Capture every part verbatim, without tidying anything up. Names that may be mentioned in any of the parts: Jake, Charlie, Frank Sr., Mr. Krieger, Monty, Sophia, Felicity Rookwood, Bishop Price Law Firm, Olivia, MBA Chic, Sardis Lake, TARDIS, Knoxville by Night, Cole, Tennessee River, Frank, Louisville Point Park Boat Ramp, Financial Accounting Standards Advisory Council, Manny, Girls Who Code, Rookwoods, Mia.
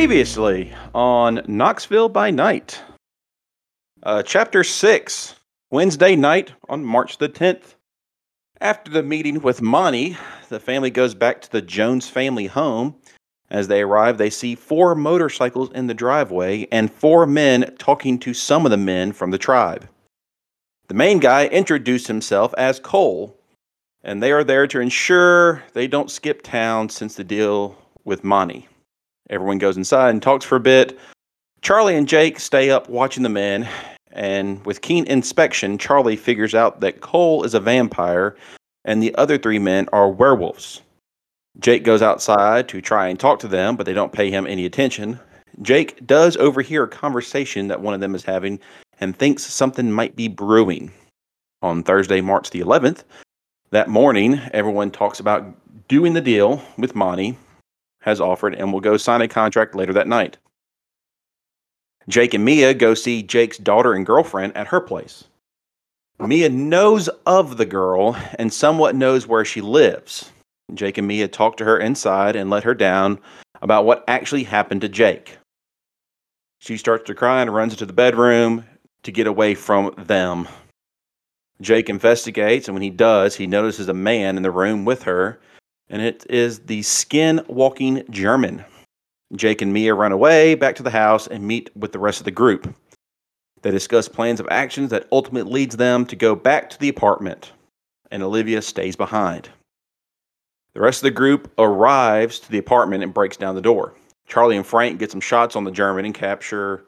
Previously on Knoxville by Night, uh, Chapter six, Wednesday night on March the tenth. After the meeting with Monty, the family goes back to the Jones family home. As they arrive, they see four motorcycles in the driveway and four men talking to some of the men from the tribe. The main guy introduced himself as Cole, and they are there to ensure they don't skip town since the deal with Monty. Everyone goes inside and talks for a bit. Charlie and Jake stay up watching the men, and with keen inspection, Charlie figures out that Cole is a vampire and the other three men are werewolves. Jake goes outside to try and talk to them, but they don't pay him any attention. Jake does overhear a conversation that one of them is having and thinks something might be brewing. On Thursday, March the eleventh, that morning, everyone talks about doing the deal with Monty has offered and will go sign a contract later that night. Jake and Mia go see Jake's daughter and girlfriend at her place. Mia knows of the girl and somewhat knows where she lives. Jake and Mia talk to her inside and let her down about what actually happened to Jake. She starts to cry and runs into the bedroom to get away from them. Jake investigates, and when he does, he notices a man in the room with her, and it is the skin-walking German. Jake and Mia run away back to the house and meet with the rest of the group. They discuss plans of actions that ultimately leads them to go back to the apartment, and Olivia stays behind. The rest of the group arrives to the apartment and breaks down the door. Charlie and Frank get some shots on the German and capture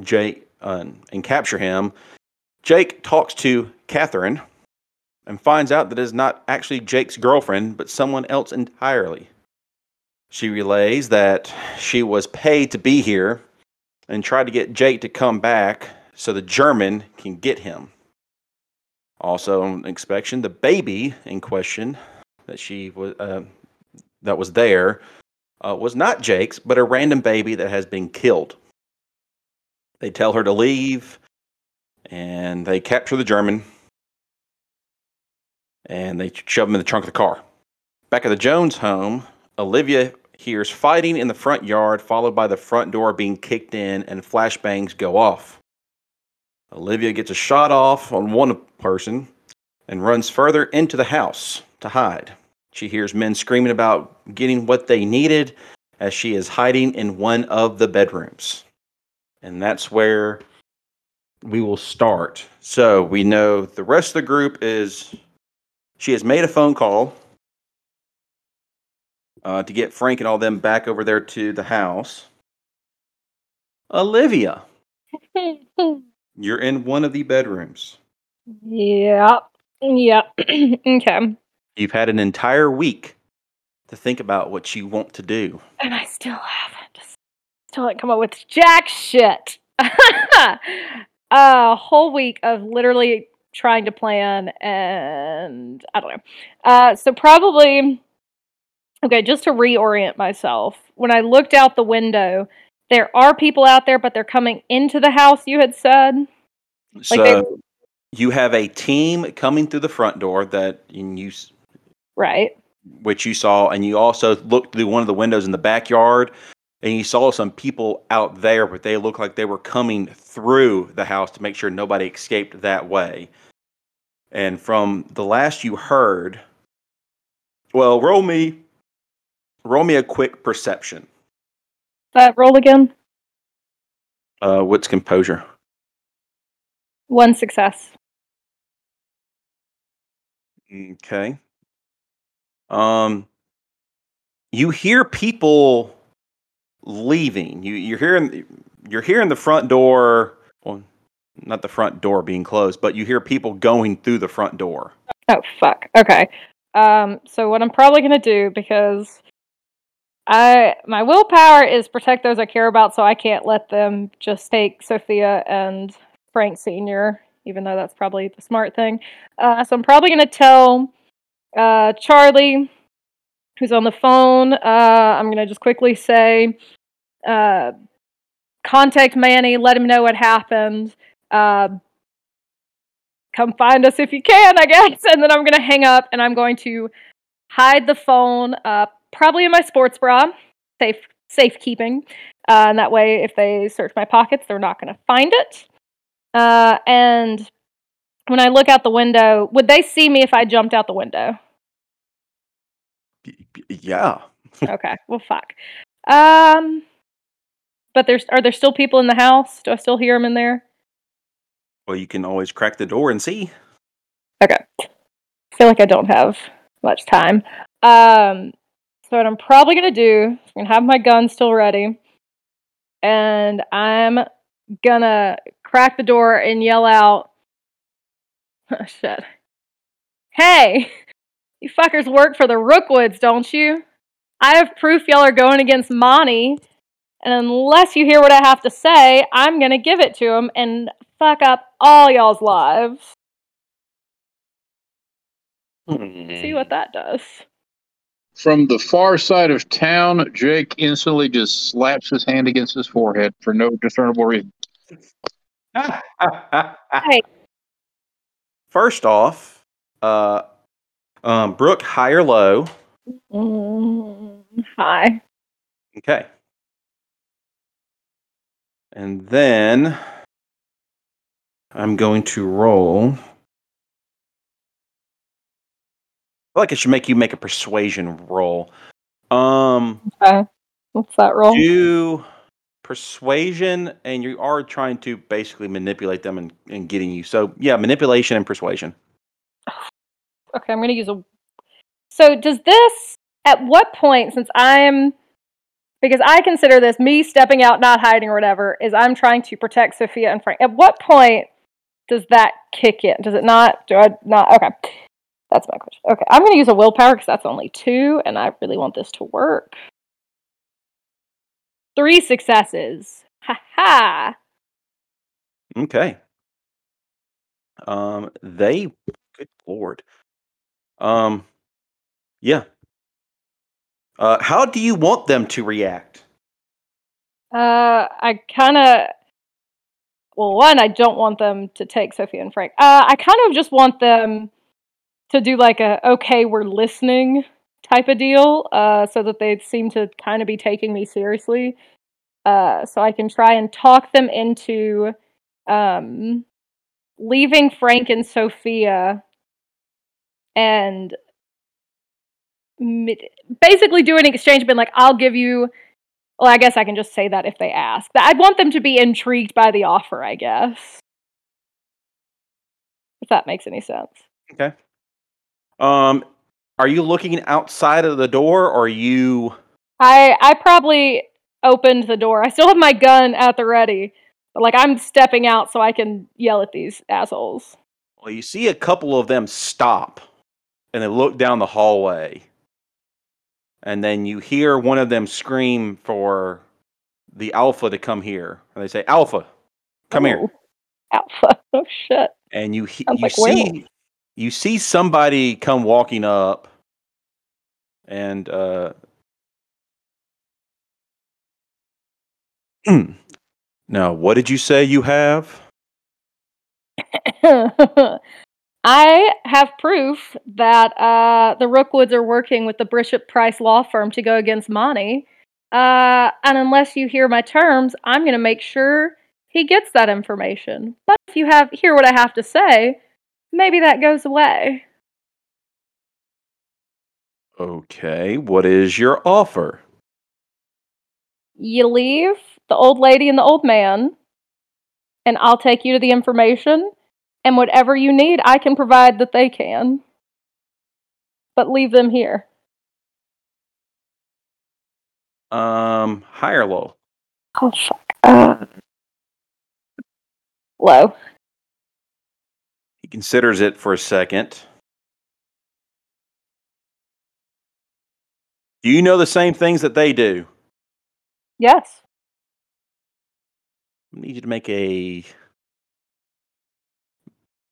Jake uh, and capture him. Jake talks to Catherine and finds out that it is not actually Jake's girlfriend, but someone else entirely. She relays that she was paid to be here and tried to get Jake to come back so the German can get him. Also on inspection, the baby in question that she was uh, that was there uh, was not Jake's, but a random baby that has been killed. They tell her to leave, and they capture the German, and they shove him in the trunk of the car. Back at the Jones home, Olivia hears fighting in the front yard, followed by the front door being kicked in, and flashbangs go off. Olivia gets a shot off on one person and runs further into the house to hide. She hears men screaming about getting what they needed as she is hiding in one of the bedrooms. And that's where we will start. So we know the rest of the group is... She has made a phone call uh, to get Frank and all them back over there to the house. Olivia, you're in one of the bedrooms. Yep. Yep. Okay. You've had an entire week to think about what you want to do. And I still haven't. Still haven't come up with jack shit. A whole week of literally... trying to plan, and I don't know. Uh, so probably, okay, just to reorient myself, when I looked out the window, there are people out there, but they're coming into the house, you had said? Like so, they, you have a team coming through the front door that you... Right. Which you saw, and you also looked through one of the windows in the backyard, and you saw some people out there, but they looked like they were coming through the house to make sure nobody escaped that way. And from the last you heard, well, roll me, roll me a quick perception. That uh, roll again. Uh, what's composure? One success. Okay. Um, you hear people leaving. You, you're hearing, you're hearing the front door. Well, not the front door being closed, but you hear people going through the front door. Oh, fuck. Okay. Um, so what I'm probably going to do, because I my willpower is protect those I care about, so I can't let them just take Sophia and Frank Senior, even though that's probably the smart thing. Uh, so I'm probably going to tell uh, Charlie, who's on the phone, uh, I'm going to just quickly say, uh, contact Manny, let him know what happened, uh, come find us if you can, I guess, and then I'm going to hang up, and I'm going to hide the phone, uh, probably in my sports bra, safe safekeeping, Uh, and that way, if they search my pockets, they're not going to find it. Uh, and when I look out the window, would they see me if I jumped out the window? Yeah. Okay. Well, fuck. Um, but there's are there still people in the house? Do I still hear them in there? Well, you can always crack the door and see. Okay. I feel like I don't have much time. Um, so what I'm probably going to do, I'm going to have my gun still ready, and I'm going to crack the door and yell out, oh, shit. Hey, you fuckers work for the Rookwoods, don't you? I have proof y'all are going against Monty, and unless you hear what I have to say, I'm going to give it to him and fuck up all y'all's lives. See what that does. From the far side of town, Jake instantly just slaps his hand against his forehead for no discernible reason. Hey. First off, uh, um, Brooke, high or low? Mm, high. Okay. And then I'm going to roll. I feel like it should make you make a persuasion roll. Um, okay. What's that roll? Do persuasion, and you are trying to basically manipulate them and, and getting you. So, yeah, manipulation and persuasion. Okay, I'm going to use a... So, does this... At what point, since I'm... Because I consider this, me stepping out, not hiding or whatever, is I'm trying to protect Sophia and Frank. At what point does that kick in? Does it not? Do I not? Okay. That's my question. Okay, I'm going to use a willpower because that's only two, and I really want this to work. Three successes. Ha ha. Okay. Um, they. Good lord. Um, yeah. Uh, how do you want them to react? Uh, I kind of. Well, one, I don't want them to take Sophia and Frank. Uh, I kind of just want them to do like a, okay, we're listening type of deal, uh, so that they seem to kind of be taking me seriously. Uh, so I can try and talk them into um, leaving Frank and Sophia and basically do an exchange, being like, I'll give you, well, I guess I can just say that if they ask. I want them to be intrigued by the offer, I guess. If that makes any sense. Okay. Um, are you looking outside of the door, or are you... I I probably opened the door. I still have my gun at the ready. But, like, I'm stepping out so I can yell at these assholes. Well, you see a couple of them stop, and they look down the hallway. And then you hear one of them scream for the Alpha to come here. And they say, Alpha, come oh. here. Alpha, oh shit. And you, he- you like, see... Well. You see somebody come walking up, and uh, now, what did you say you have? I have proof that uh, the Rookwoods are working with the Bishop Price Law Firm to go against Monty, uh, and unless you hear my terms, I'm going to make sure he gets that information. But if you have hear what I have to say, maybe that goes away. Okay, what is your offer? You leave the old lady and the old man, and I'll take you to the information, and whatever you need, I can provide that they can. But leave them here. Um, high or low? Oh, fuck. Uh, low. He considers it for a second. Do you know the same things that they do? Yes. I need you to make a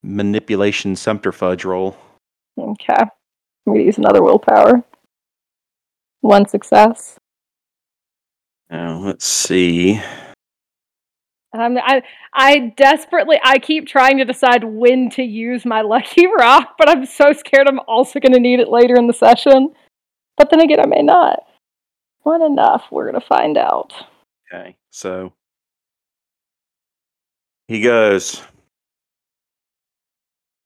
manipulation sumpter fudge roll. Okay. I'm going to use another willpower. One success. Now, let's see. Um, I I desperately, I keep trying to decide when to use my lucky rock, but I'm so scared I'm also going to need it later in the session. But then again, I may not. Not enough. We're going to find out. Okay. So he goes,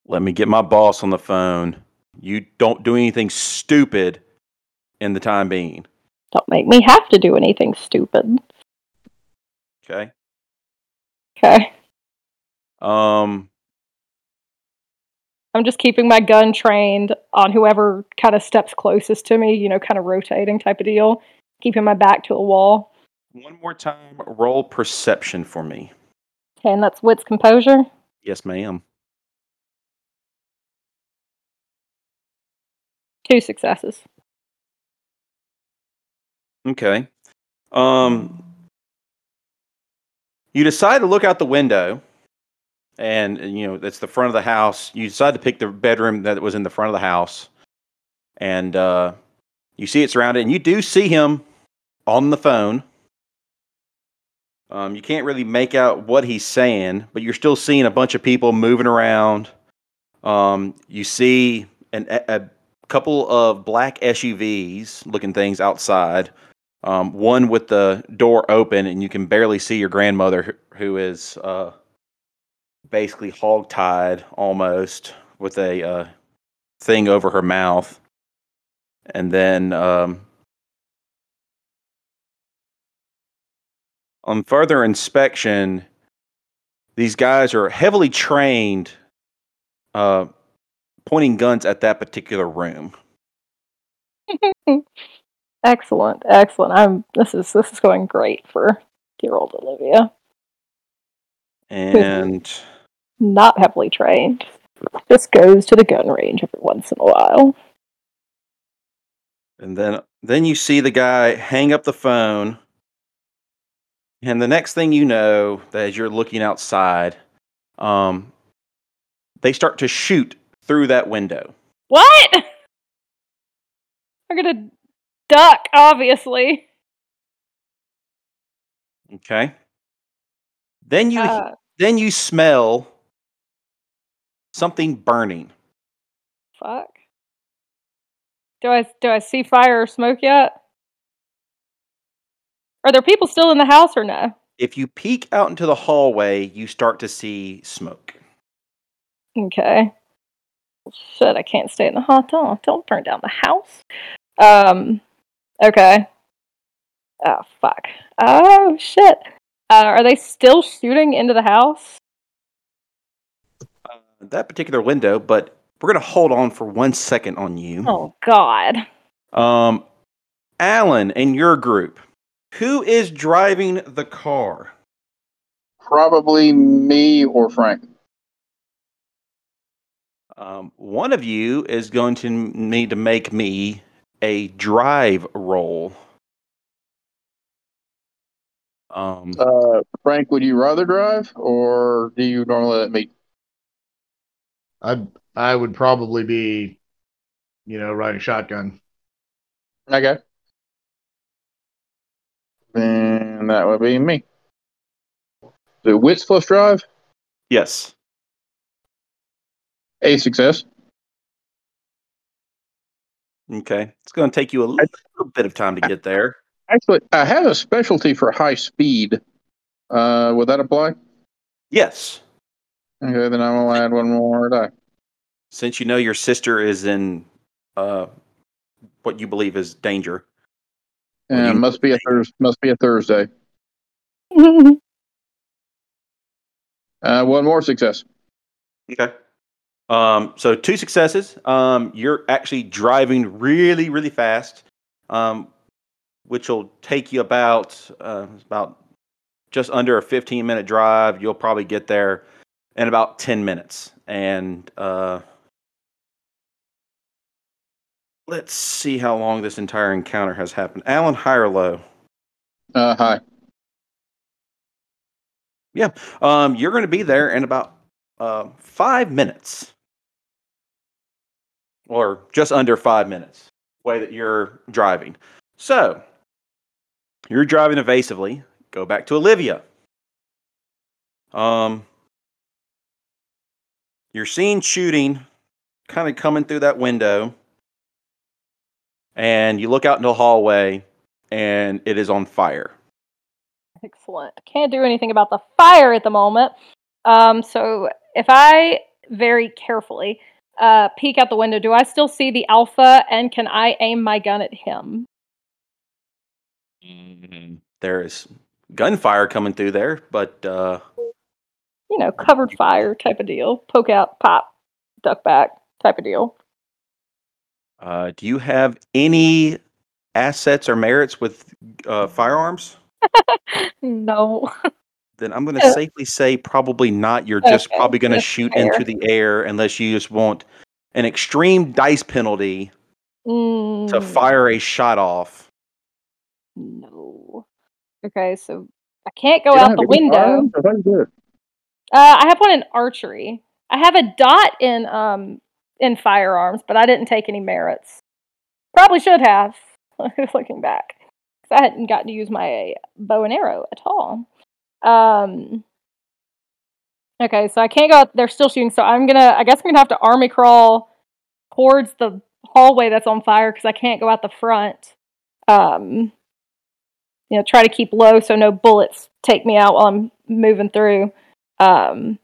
let me get my boss on the phone. You don't do anything stupid in the time being. Don't make me have to do anything stupid. Okay. Okay. Um, I'm just keeping my gun trained on whoever kind of steps closest to me, you know, kind of rotating type of deal. Keeping my back to a wall. One more time, roll perception for me. Okay, and that's wits composure? Yes, ma'am. Two successes. Okay. Um, you decide to look out the window, and, you know, that's the front of the house. You decide to pick the bedroom that was in the front of the house, and uh, you see it surrounded, and you do see him on the phone. Um, you can't really make out what he's saying, but you're still seeing a bunch of people moving around. Um, you see an, a couple of black S U Vs looking things outside. Um, one with the door open, and you can barely see your grandmother, who is uh, basically hog-tied almost with a uh, thing over her mouth. And then um, on further inspection, these guys are heavily trained, uh, pointing guns at that particular room. Excellent, excellent. I'm. This is this is going great for dear old Olivia, and not heavily trained. Just goes to the gun range every once in a while. And then, then you see the guy hang up the phone, and the next thing you know, as you're looking outside, um, they start to shoot through that window. What? I'm gonna. Duck, obviously. Okay. Then you uh, then you smell something burning. Fuck. Do I do I see fire or smoke yet? Are there people still in the house or no? If you peek out into the hallway, you start to see smoke. Okay. Shit, I can't stay in the hot tub. Don't burn down the house. Um. Okay. Oh, fuck. Oh, shit. Uh, are they still shooting into the house? Uh, that particular window, but we're going to hold on for one second on you. Oh, God. Um, Alan, in your group, who is driving the car? Probably me or Frank. Um, one of you is going to need to make me a drive roll. Um, uh, Frank, would you rather drive, or do you normally let me? I I would probably be, you know, riding shotgun. Okay. Then that would be me. The wits plus drive? Yes. A success. Okay. It's going to take you a little, little bit of time to get there. Actually, I have a specialty for high speed. Uh, would that apply? Yes. Okay, then I'm going to add one more die. Since you know your sister is in uh, what you believe is danger. And you- must, be a thurs- must be a Thursday. uh, one more success. Okay. Um, so two successes. Um, you're actually driving really, really fast, um, which will take you about uh, about just under a fifteen-minute drive. You'll probably get there in about ten minutes. And uh, let's see how long this entire encounter has happened. Alan, high or low? Uh, high. Yeah. Um, you're going to be there in about uh, five minutes. Or just under five minutes, the way that you're driving. So, you're driving evasively. Go back to Olivia. Um, you're seeing shooting kind of coming through that window. And you look out into the hallway, and it is on fire. Excellent. I can't do anything about the fire at the moment. Um, so if I very carefully uh, peek out the window, do I still see the alpha, and can I aim my gun at him? Mm-hmm. There is gunfire coming through there, but... Uh... You know, covered fire type of deal. Poke out, pop, duck back type of deal. Uh, do you have any assets or merits with uh, firearms? No. Then I'm going to safely say probably not. You're okay, just probably going to shoot fair. into the air unless you just want an extreme dice penalty mm. to fire a shot off. No. Okay, so I can't go you out the window. Firearms? Uh, I have one in archery. I have a dot in um in firearms, but I didn't take any merits. Probably should have, looking back. I hadn't gotten to use my bow and arrow at all. Um, okay, so I can't go out. They're still shooting, so I'm gonna. I guess I'm gonna have to army crawl towards the hallway that's on fire because I can't go out the front. Um, you know, try to keep low so no bullets take me out while I'm moving through. Um,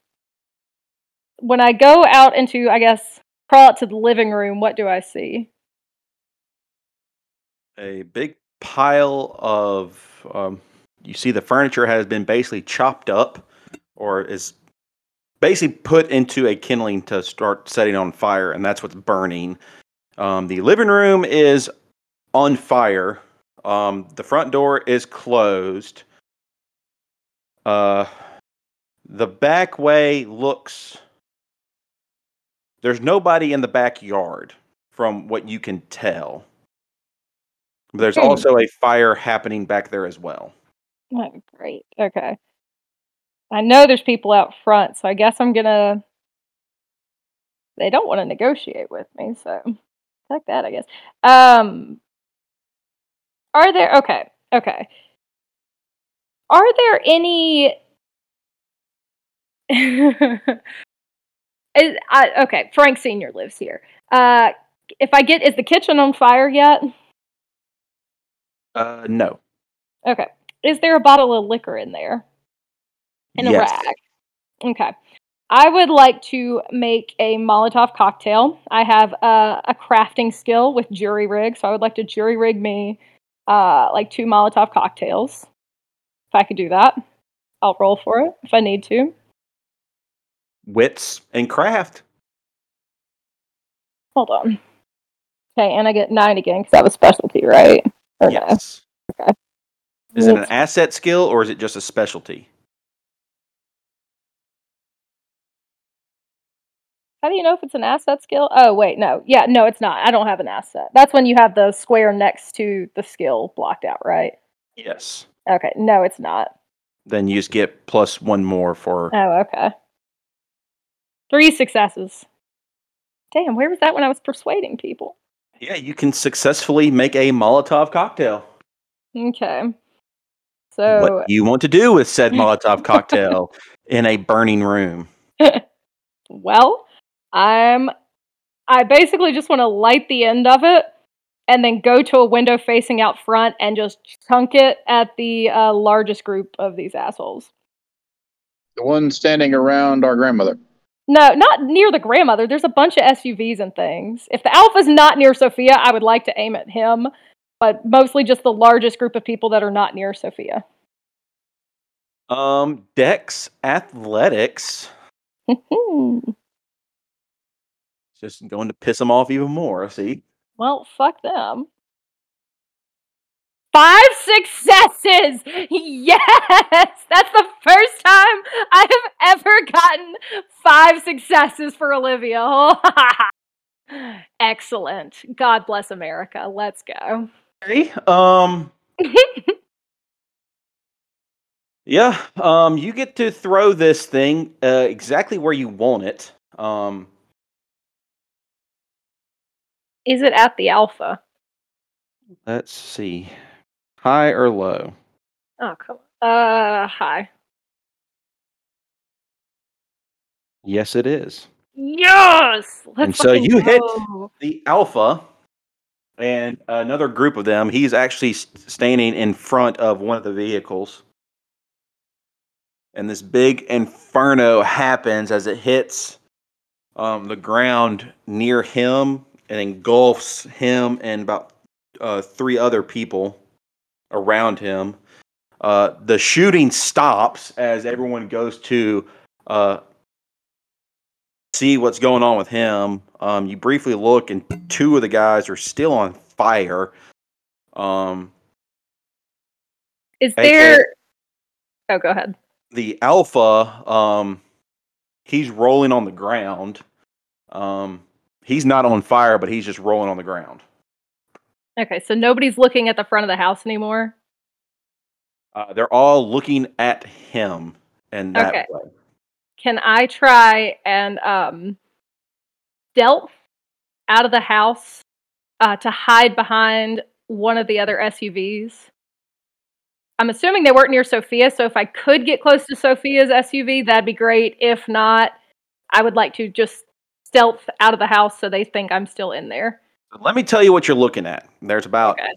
when I go out into, I guess, crawl out to the living room, what do I see? A big pile of, um, you see the furniture has been basically chopped up or is basically put into a kindling to start setting on fire, and that's what's burning. Um, the living room is on fire. Um, the front door is closed. Uh... The back way looks... There's nobody in the backyard, from what you can tell. But there's also a fire happening back there as well. Oh, great. Okay. I know there's people out front, so I guess I'm gonna... They don't want to negotiate with me, so... Like that, I guess. Um, are there... Okay. Okay. Are there any... is, I, okay, Frank Senior lives here. Uh, if I get, is the kitchen on fire yet? Uh, no. Okay. Is there a bottle of liquor in there? And yes. A rag. Okay. I would like to make a Molotov cocktail. I have uh, a crafting skill with jury rig, so I would like to jury rig me uh, like two Molotov cocktails. If I could do that, I'll roll for it if I need to. Wits and craft. Hold on. Okay, and I get nine again because that was specialty, right? Or yes. No? Okay. Is it an asset skill or is it just a specialty? How do you know if it's an asset skill? Oh, wait, no. Yeah, no, it's not. I don't have an asset. That's when you have the square next to the skill blocked out, right? Yes. Okay, no, it's not. Then you just get plus one more for... Oh, okay. Three successes. Damn, where was that when I was persuading people? Yeah, you can successfully make a Molotov cocktail. Okay. So what do you want to do with said Molotov cocktail in a burning room? Well, I'm I basically just want to light the end of it and then go to a window facing out front and just chunk it at the uh, largest group of these assholes. The one standing around our grandmother. No, not near the grandmother. There's a bunch of S U Vs and things. If the alpha's not near Sophia, I would like to aim at him, but mostly just the largest group of people that are not near Sophia. Um, Dex Athletics. Just going to piss them off even more, see? Well, fuck them. Five successes! Yes! That's the first time I have ever gotten five successes for Olivia. Excellent. God bless America. Let's go. Hey, um... yeah, um, you get to throw this thing uh, exactly where you want it. Um, Is it at the alpha? Let's see... High or low? Oh, come on. Uh, high. Yes, it is. Yes! Let's and so you go. Hit the alpha and another group of them. He's actually standing in front of one of the vehicles. and this big inferno happens as it hits um, the ground near him and engulfs him and about uh, three other people around him. Uh, the shooting stops as everyone goes to uh, see what's going on with him. Um, you briefly look, and two of the guys are still on fire. Um, Is there... A- oh, go ahead. The Alpha, um, he's rolling on the ground. Um, he's not on fire, but he's just rolling on the ground. Okay, so nobody's looking at the front of the house anymore? Uh, they're all looking at him in that okay. way. Can I try and um, stealth out of the house uh, to hide behind one of the other S U Vs? I'm assuming they weren't near Sophia, so if I could get close to Sophia's S U V, that'd be great. If not, I would like to just stealth out of the house so they think I'm still in there. Let me tell you what you're looking at. There's about okay.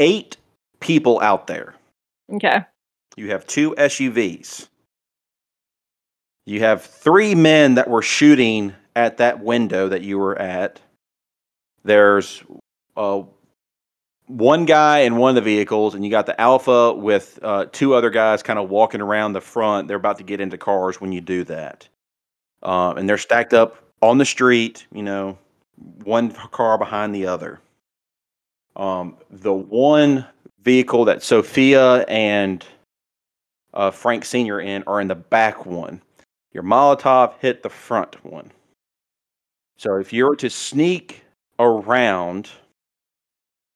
eight people out there. Okay. You have two S U Vs. You have three men that were shooting at that window that you were at. There's uh, one guy in one of the vehicles, and you got the Alpha with uh, two other guys kind of walking around the front. They're about to get into cars when you do that. Uh, and they're stacked up on the street, you know, one car behind the other. Um, the one vehicle that Sophia and uh, Frank Senior in are in the back one. Your Molotov hit the front one. So if you were to sneak around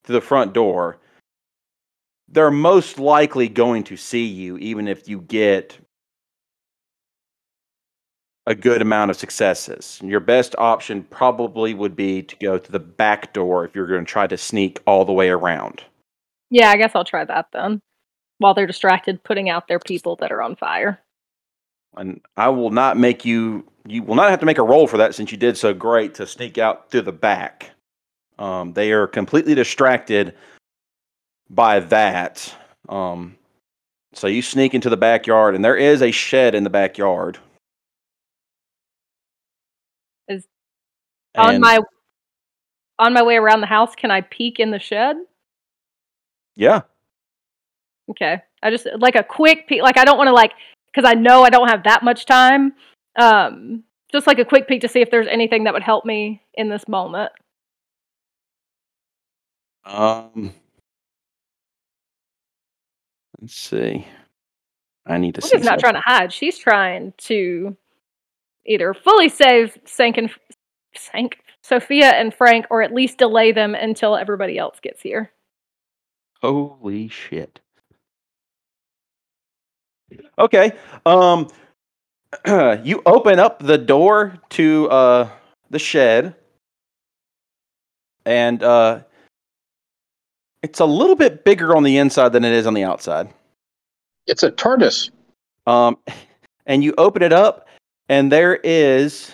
to the front door, they're most likely going to see you, even if you get a good amount of successes. Your best option probably would be to go to the back door if you're going to try to sneak all the way around. Yeah, I guess I'll try that then. While they're distracted, putting out their people that are on fire. And I will not make you... You will not have to make a roll for that since you did so great to sneak out through the back. Um, they are completely distracted by that. Um, so you sneak into the backyard, and there is a shed in the backyard. Is on and, my on my way around the house, can I peek in the shed? Yeah. Okay. I just, like a quick peek, like I don't want to like, because I know I don't have that much time. Um, just like a quick peek to see if there's anything that would help me in this moment. Um, let's see. I need to. She's not trying to hide. She's trying to either fully save Sank and Sank Sophia and Frank, or at least delay them until everybody else gets here. Holy shit. Okay. Um, you open up the door to uh, the shed, and uh, it's a little bit bigger on the inside than it is on the outside. It's a TARDIS. Um, and you open it up, and there is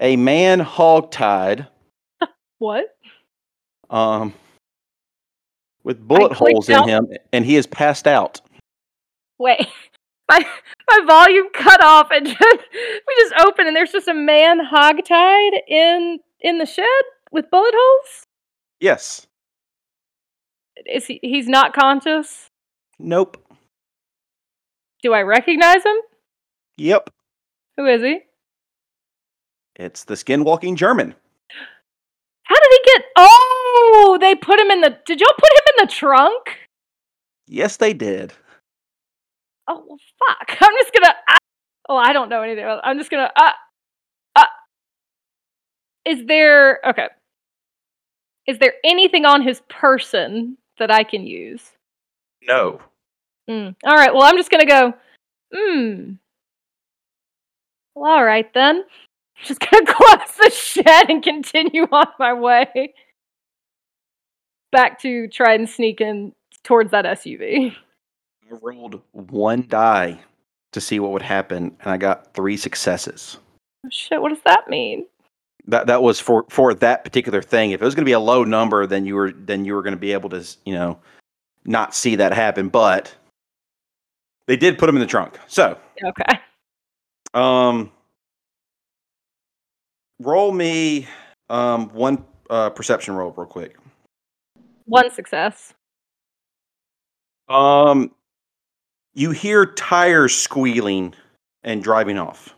a man hogtied. What? Um, with bullet holes in out. him, and he is passed out. Wait. My my volume cut off, and just, we just open, and there's just a man hogtied in in the shed with bullet holes? Yes. Is he? He's not conscious? Nope. Do I recognize him? Yep. Who is he? It's the skinwalking German. How did he get... Oh, they put him in the... Did y'all put him in the trunk? Yes, they did. Oh, well, fuck. I'm just gonna... Uh, oh, I don't know anything about it. I'm just gonna... Uh, uh, is there... Okay. Is there anything on his person that I can use? No. Mm. All right, well, I'm just going to go, hmm. Well, all right, then. Just going to close the shed and continue on my way back to try and sneak in towards that S U V. I rolled one die to see what would happen, and I got three successes. Oh, shit, what does that mean? That that was for, for that particular thing. If it was going to be a low number, then you were then you were going to be able to, you know, not see that happen. But They did put them in the trunk. So. Okay. Um. Roll me um one uh, perception roll real quick. One success. Um, you hear tires squealing and driving off.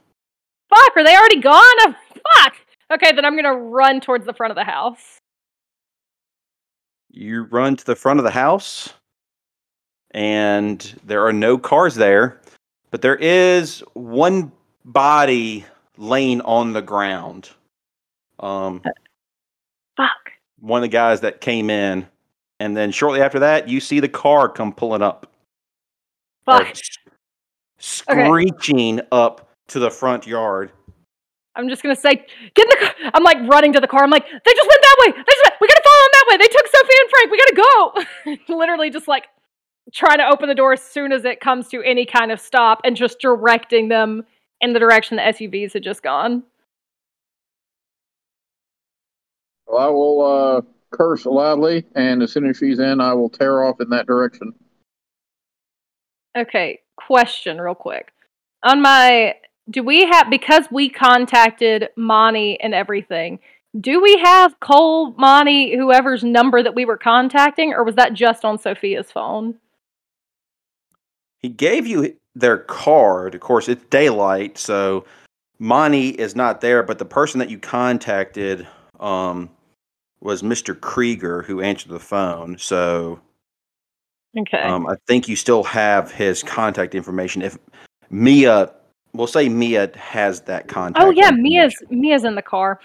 Fuck! Are they already gone? Oh, fuck! Okay, then I'm gonna run towards the front of the house. You run to the front of the house, and there are no cars there, but there is one body laying on the ground. Um, fuck. One of the guys that came in, and then shortly after that, you see the car come pulling up. Fuck. Screeching okay. up to the front yard. I'm just gonna say, get in the car. I'm like running to the car. I'm like, they just went that way. They just went. We gotta follow them that way. They took Sophia and Frank. We gotta go. Literally, just like trying to open the door as soon as it comes to any kind of stop, and just directing them in the direction the S U Vs had just gone. Well, I will uh, curse loudly, and as soon as she's in, I will tear off in that direction. Okay, question real quick. On my, do we have, because we contacted Monty and everything, do we have Cole, Monty, whoever's number that we were contacting, or was that just on Sophia's phone? He gave you their card. Of course, it's daylight, so Monty is not there, but the person that you contacted um, was Mister Krieger, who answered the phone, so... Okay. Um, I think you still have his contact information. If Mia, we'll say Mia has that contact. Oh yeah, Mia's Mia's in the car.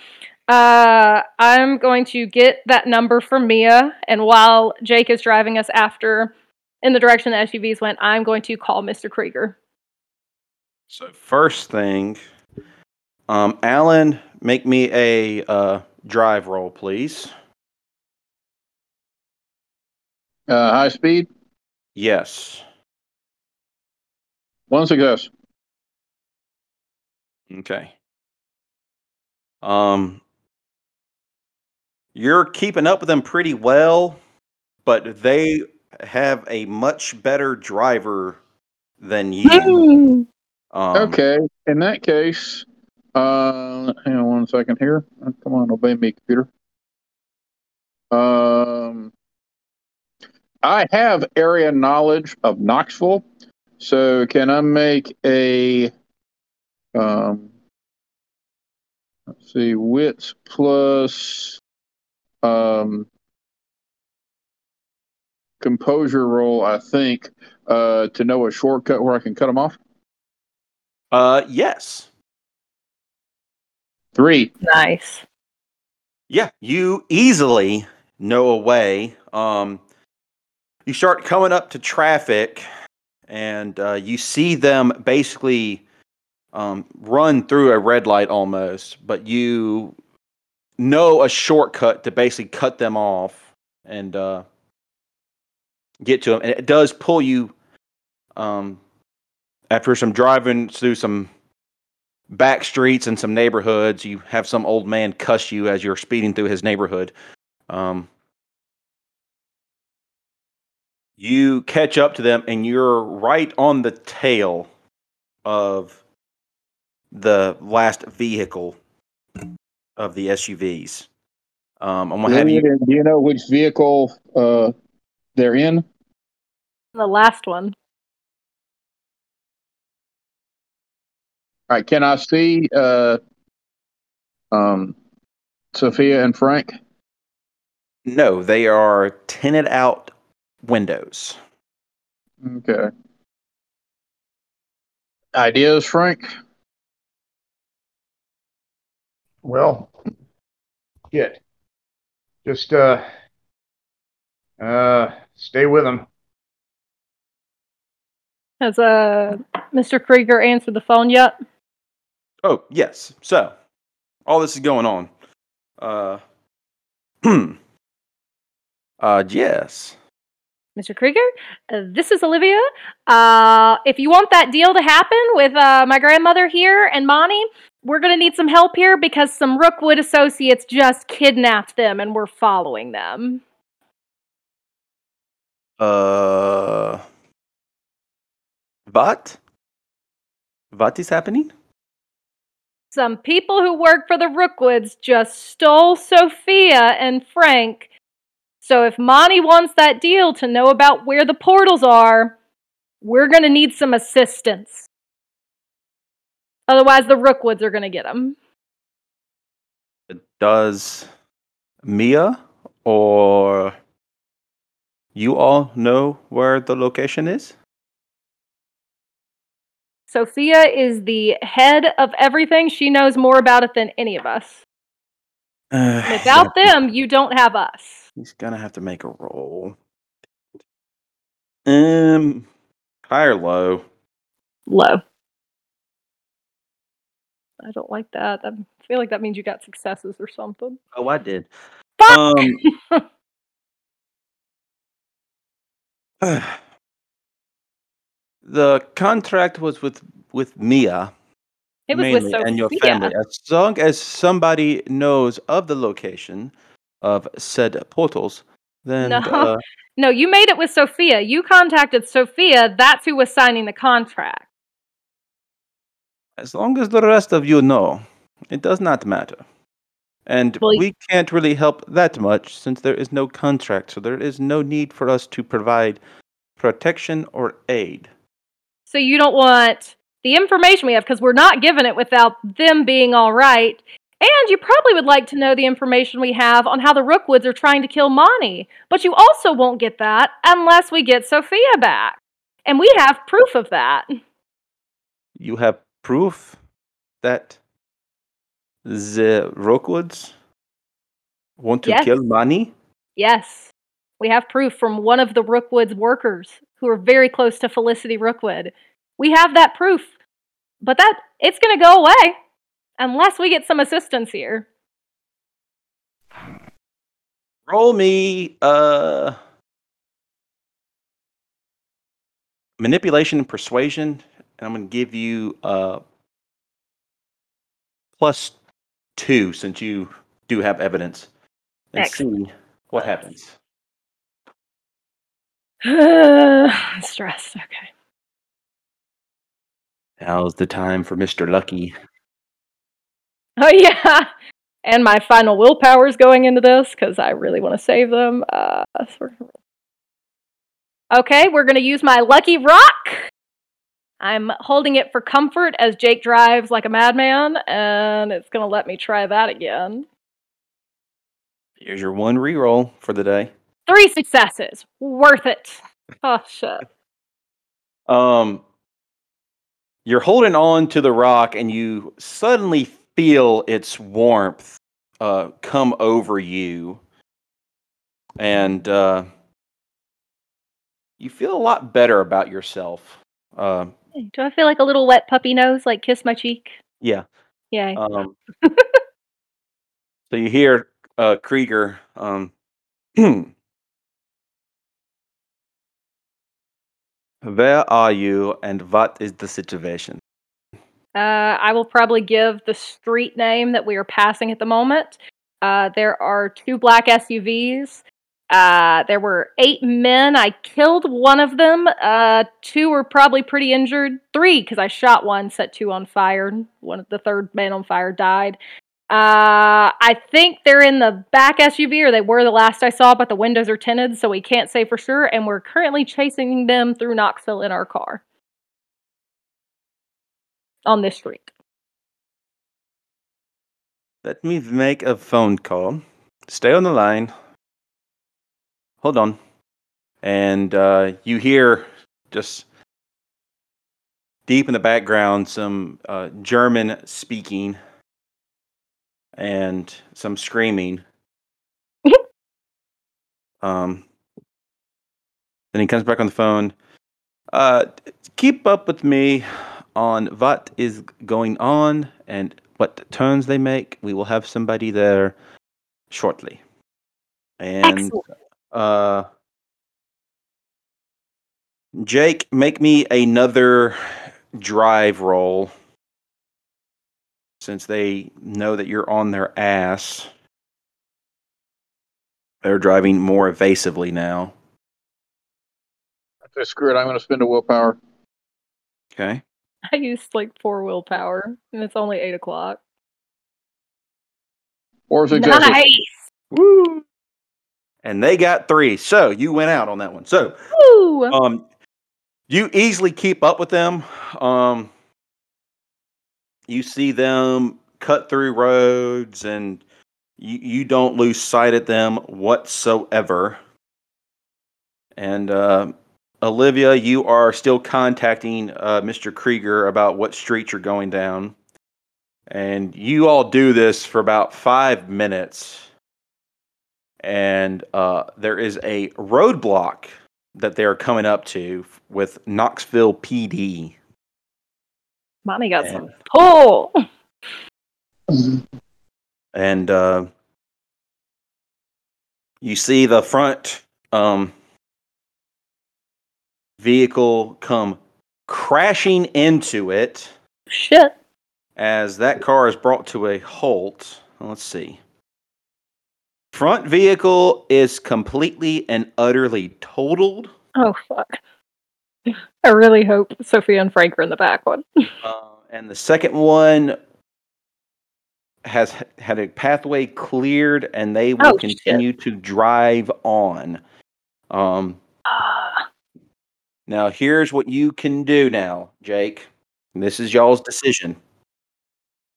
Uh, I'm going to get that number for Mia, and while Jake is driving us after in the direction the S U Vs went, I'm going to call Mister Krieger. So first thing, um, Alan, make me a uh, drive roll, please. Uh, high speed. Yes. One success. Okay. Um, you're keeping up with them pretty well, but they have a much better driver than you. Mm. Um, okay. In that case, uh, hang on one second here. Come on, obey me, computer. Um, I have area knowledge of Knoxville, so can I make a, um, let's see, wits plus um, composure roll, I think, uh, to know a shortcut where I can cut them off? Uh, yes. Three. Nice. Yeah, you easily know a way. Um, You start coming up to traffic, and uh, you see them basically um, run through a red light almost, but you know a shortcut to basically cut them off and uh, get to them. And it does pull you, um, after some driving through some back streets and some neighborhoods, you have some old man cuss you as you're speeding through his neighborhood. Um You catch up to them, and you're right on the tail of the last vehicle of the S U Vs. Um, I'm gonna have you. Do you know which vehicle uh, they're in? The last one. All right. Can I see uh, um, Sophia and Frank? No, they are tinted out windows. Okay. Ideas, Frank? Well, shit. Just, uh, uh, stay with them. Has, uh, Mister Krieger answered the phone yet? Oh, yes. So, all this is going on. Uh, hmm. uh, yes. Mister Krieger, uh, this is Olivia. Uh, if you want that deal to happen with uh, my grandmother here and Monty, we're going to need some help here because some Rookwood associates just kidnapped them and we're following them. Uh, What? What is happening? Some people who work for the Rookwoods just stole Sophia and Frank. So if Monty wants that deal to know about where the portals are, we're going to need some assistance. Otherwise, the Rookwoods are going to get them. Does Mia or you all know where the location is? Sophia is the head of everything. She knows more about it than any of us. Uh, Without yeah. them, you don't have us. He's going to have to make a roll. Um, high or low? Low. I don't like that. I feel like that means you got successes or something. Oh, I did. Fuck! Um, uh, The contract was with, with Mia, it was mainly, with Sophia. And your family. As long as somebody knows of the location of said portals, then... No, uh, no, you made it with Sophia. You contacted Sophia. That's who was signing the contract. As long as the rest of you know, it does not matter. And well, we can't really help that much since there is no contract, so there is no need for us to provide protection or aid. So you don't want the information we have, because we're not giving it without them being all right. And you probably would like to know the information we have on how the Rookwoods are trying to kill Monty. But you also won't get that unless we get Sophia back. And we have proof of that. You have proof that the Rookwoods want to yes. kill Monty? Yes. We have proof from one of the Rookwoods workers who are very close to Felicity Rookwood. We have that proof. But that it's going to go away unless we get some assistance here. Roll me uh, manipulation and persuasion, and I'm going to give you uh, plus two since you do have evidence. And Excellent. see what happens. I'm stressed. Okay. Now's the time for Mister Lucky. Oh, yeah. And my final willpower is going into this because I really want to save them. Uh, okay, we're going to use my lucky rock. I'm holding it for comfort as Jake drives like a madman, and it's going to let me try that again. Here's your one reroll for the day. Three successes. Worth it. Oh, shit. Um, you're holding on to the rock, and you suddenly feel its warmth uh, come over you. And uh, you feel a lot better about yourself. Uh, Do I feel like a little wet puppy nose? Like, kiss my cheek? Yeah. Yeah. Um, so you hear uh, Krieger... Um, Where are you, and what is the situation? Uh, I will probably give the street name that we are passing at the moment. Uh, there are two black S U Vs. Uh, there were eight men. I killed one of them. Uh, two were probably pretty injured. Three, because I shot one, set two on fire. One, the third man on fire died. Uh, I think they're in the back S U V, or they were the last I saw, but the windows are tinted, so we can't say for sure, and we're currently chasing them through Knoxville in our car. On this street. Let me make a phone call. Stay on the line. Hold on. And, uh, you hear, just deep in the background, some, uh, German speaking. And some screaming. um, then he comes back on the phone. Uh, keep up with me on what is going on and what turns they make. We will have somebody there shortly. And uh, Jake, make me another drive roll. Since they know that you're on their ass, they're driving more evasively now. Okay, screw it. I'm going to spend a willpower. Okay. I used like four willpower, and it's only eight o'clock. Or success. Nice. Woo. And they got three, so you went out on that one. So, Woo. um, you easily keep up with them. Um, you see them cut through roads, and you you don't lose sight of them whatsoever. And uh, Olivia, you are still contacting uh, Mister Krieger about what street you're going down. And you all do this for about five minutes. And uh, there is a roadblock that they are coming up to with Knoxville P D. Mommy got and, some pull. And uh, you see the front um, vehicle come crashing into it. Shit. As that car is brought to a halt. Let's see. Front vehicle is completely and utterly totaled. Oh, fuck. I really hope Sophia and Frank are in the back one. uh, and the second one has had a pathway cleared, and they will oh, continue shit. to drive on. Um, uh. Now, here's what you can do now, Jake. This is y'all's decision.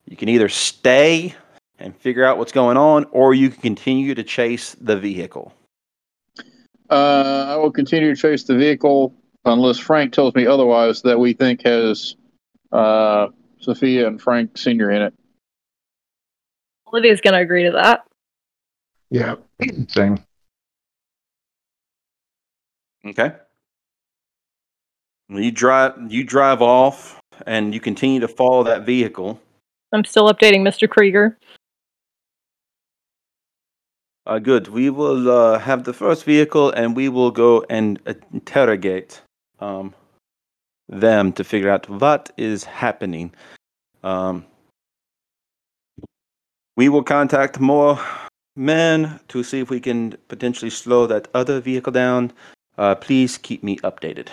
You can either stay and figure out what's going on, or you can continue to chase the vehicle. Uh, I will continue to chase the vehicle unless Frank tells me otherwise that we think has uh, Sophia and Frank Senior in it. Olivia's going to agree to that. Yeah, same. Okay. You drive, you drive off, and you continue to follow that vehicle. I'm still updating Mister Krieger. Uh, good. We will uh, have the first vehicle, and we will go and uh, interrogate um, them to figure out what is happening. Um, we will contact more men to see if we can potentially slow that other vehicle down. Uh, please keep me updated.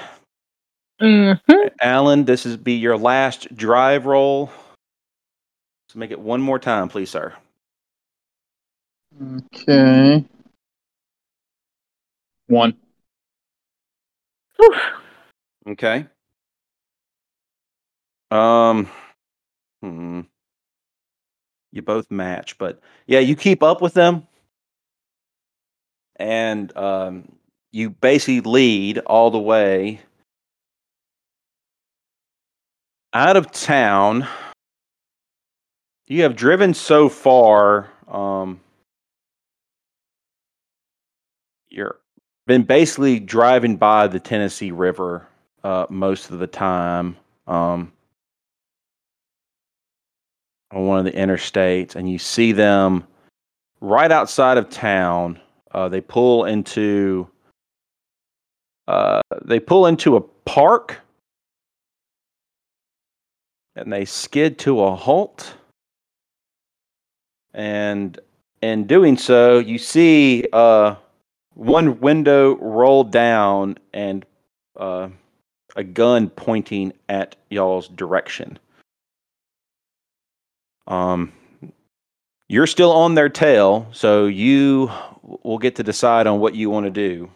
Mm-hmm. Alan, this is be your last drive roll. So make it one more time, please, sir. Okay. One. Whew. Okay. Um. Hmm. You both match, but yeah, you keep up with them, and um, you basically lead all the way out of town. You have driven so far. Um. You've been basically driving by the Tennessee River uh, most of the time um, on one of the interstates, and you see them right outside of town. Uh, they pull into uh, they pull into a park, and they skid to a halt, and in doing so, you see. Uh, One window rolled down and uh, a gun pointing at y'all's direction. Um, you're still on their tail, so you will get to decide on what you want to do.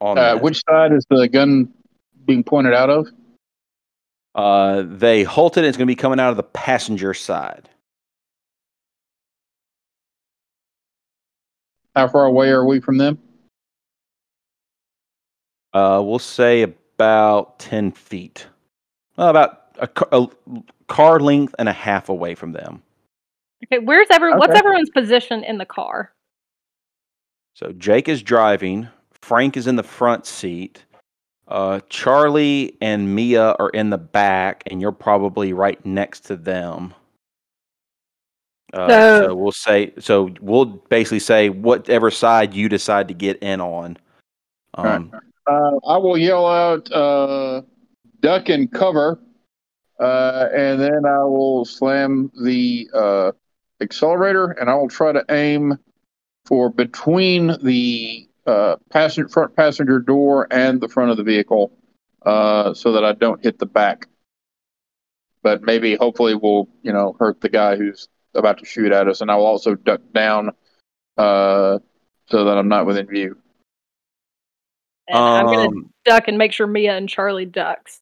On uh, which side is the gun being pointed out of? Uh, they halted. It's going to be coming out of the passenger side. How far away are we from them? Uh, we'll say about ten feet, well, about a, a car length and a half away from them. Okay, where's every? Okay. What's everyone's position in the car? So Jake is driving. Frank is in the front seat. Uh, Charlie and Mia are in the back, and you're probably right next to them. Uh, so, so we'll say. So we'll basically say whatever side you decide to get in on. Um, Uh, I will yell out, uh, duck and cover, uh, and then I will slam the uh, accelerator, and I will try to aim for between the uh, passenger, front passenger door and the front of the vehicle uh, so that I don't hit the back. but maybe hopefully we'll, you know, hurt the guy who's about to shoot at us. And I will also duck down uh, so that I'm not within view. And um, I'm going to duck and make sure Mia and Charlie ducks.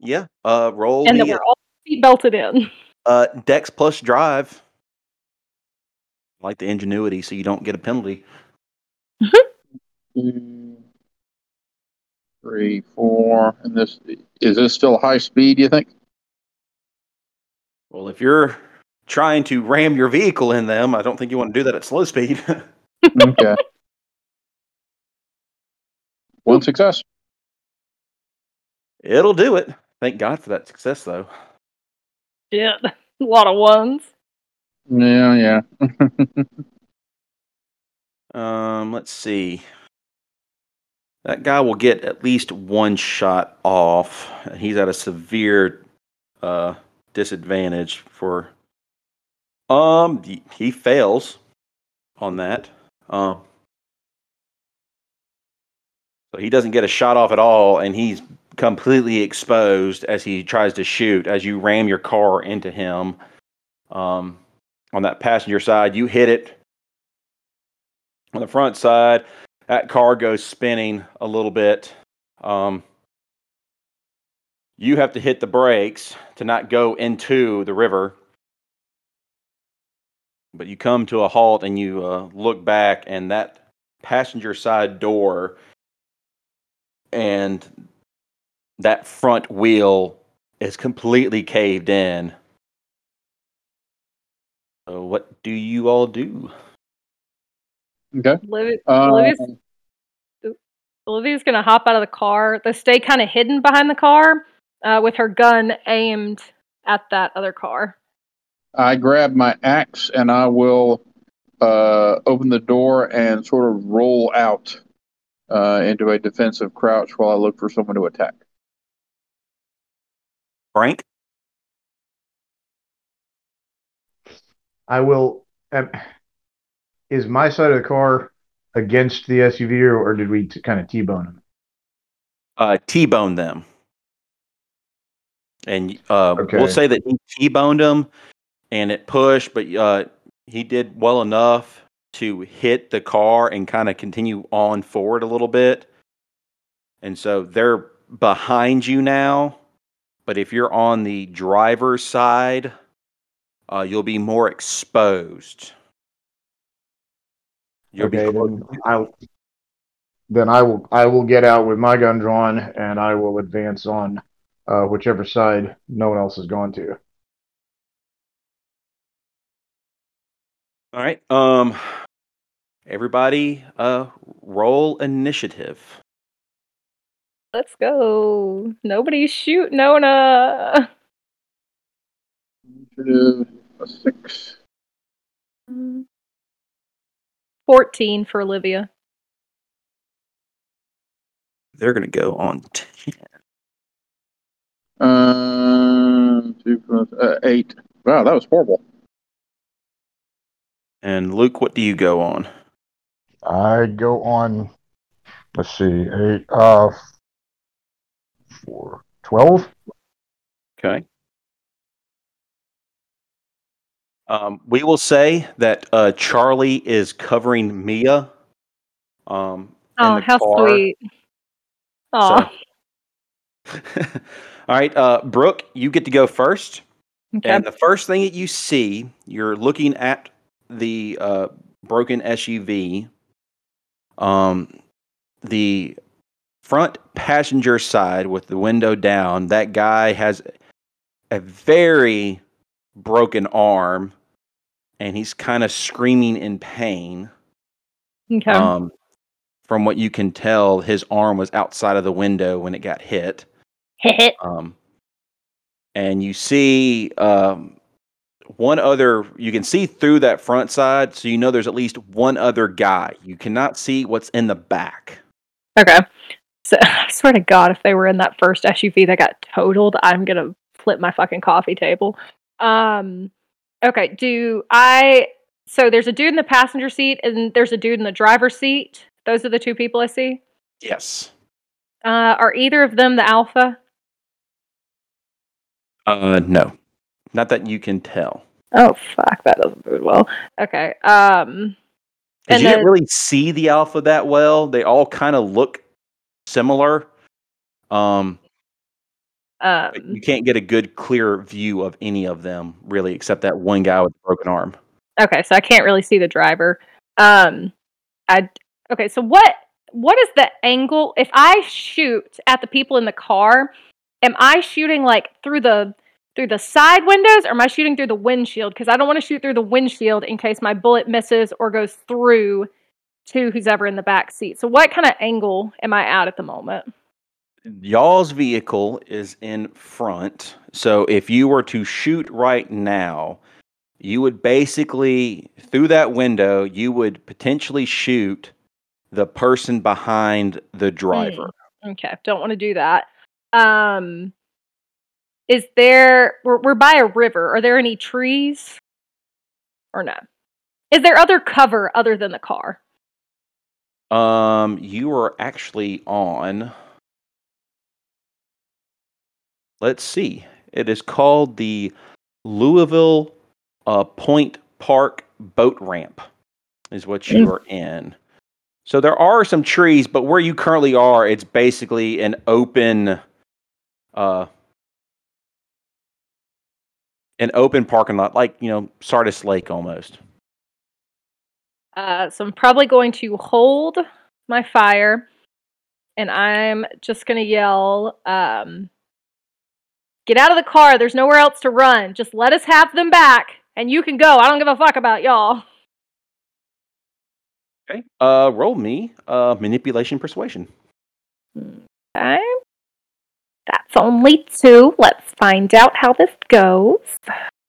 Yeah. Uh, roll. And Mia. Then we're all seat belted in. Uh, Dex plus drive. I like the ingenuity, so you don't get a penalty. Two, three, four, and this is this still high speed, you think? Well, if you're trying to ram your vehicle in them, I don't think you want to do that at slow speed. Okay. One success. It'll do it. Thank God for that success, though. Yeah, a lot of ones. Yeah, yeah. um, let's see. That guy will get at least one shot off. He's at a severe uh, disadvantage for. Um, he fails on that. Um, so he doesn't get a shot off at all, and he's completely exposed as he tries to shoot. As you ram your car into him, um, on that passenger side, you hit it. On the front side, that car goes spinning a little bit. Um, you have to hit the brakes to not go into the river. But you come to a halt and you uh, look back, and that passenger side door and that front wheel is completely caved in. So what do you all do? Okay. Olivia, uh, Olivia's, Olivia's going to hop out of the car. They stay kind of hidden behind the car uh, with her gun aimed at that other car. I grab my axe and I will uh, open the door and sort of roll out uh, into a defensive crouch while I look for someone to attack. Frank? I will... Um, is my side of the car against the S U V, or, or did we t- kind of T-bone them? Uh, T-bone them. And uh, okay. We'll say that he T-boned them, and it pushed, but uh, he did well enough to hit the car and kind of continue on forward a little bit. And so they're behind you now, but if you're on the driver's side... Uh, you'll be more exposed. You'll okay, be then, I, then I will I will get out with my gun drawn, and I will advance on uh, whichever side no one else has gone to. All right. Um, everybody, uh, roll initiative. Let's go. Nobody's shooting Nona. Initiative six. fourteen for Olivia. They're going to go on ten. Uh, two plus, uh, eight. Wow, that was horrible. And Luke, what do you go on? I go on, let's see, eight, uh, four, twelve. Okay. Um, we will say that uh, Charlie is covering Mia. Um, oh, how car. Sweet. Aw. So. All right, uh, Brooke, you get to go first. Okay. And the first thing that you see, you're looking at the uh, broken S U V. Um, the front passenger side with the window down, that guy has a very... broken arm, and he's kind of screaming in pain. Okay. Um, from what you can tell, his arm was outside of the window when it got hit. Hit. Um, and you see um, one other, you can see through that front side, so you know there's at least one other guy. You cannot see what's in the back. Okay. So I swear to God, if they were in that first S U V that got totaled, I'm going to flip my fucking coffee table. Um, okay, do I, so there's a dude in the passenger seat and there's a dude in the driver's seat. Those are the two people I see? Yes. Uh, are either of them the alpha? Uh, no. Not that you can tell. Oh, fuck. That doesn't bode well. Okay. Um, and you then... didn't really see the alpha that well. They all kind of look similar. Um, um, you can't get a good, clear view of any of them, really, except that one guy with a broken arm. Okay, so I can't really see the driver. Um, I okay. So what what is the angle? If I shoot at the people in the car, am I shooting like through the through the side windows, or am I shooting through the windshield? Because I don't want to shoot through the windshield in case my bullet misses or goes through to who's ever in the back seat. So what kind of angle am I at at the moment? Y'all's vehicle is in front, so if you were to shoot right now, you would basically, through that window, you would potentially shoot the person behind the driver. Mm, okay, don't want to do that. Um, is there, we're, we're by a river, are there any trees? Or no? Is there other cover other than the car? Um, you are actually on... Let's see. It is called the Louisville uh, Point Park Boat Ramp is what you are in. So there are some trees, but where you currently are, it's basically an open uh, an open parking lot, like, you know, Sardis Lake almost. Uh, so I'm probably going to hold my fire, and I'm just going to yell... Um, Get out of the car. There's nowhere else to run. Just let us have them back, and you can go. I don't give a fuck about y'all. Okay. Uh, roll me. Uh, manipulation, persuasion. Okay. That's only two. Let's find out how this goes.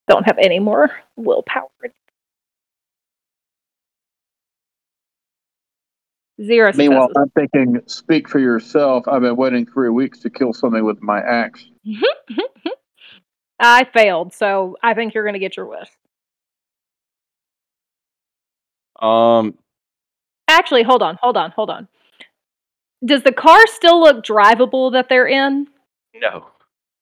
Don't have any more willpower. Zero successes. Meanwhile, I'm thinking, speak for yourself. I've been waiting three weeks to kill somebody with my axe. I failed, so I think you're going to get your wish. Um. Actually, hold on, hold on, hold on. Does the car still look drivable that they're in? No.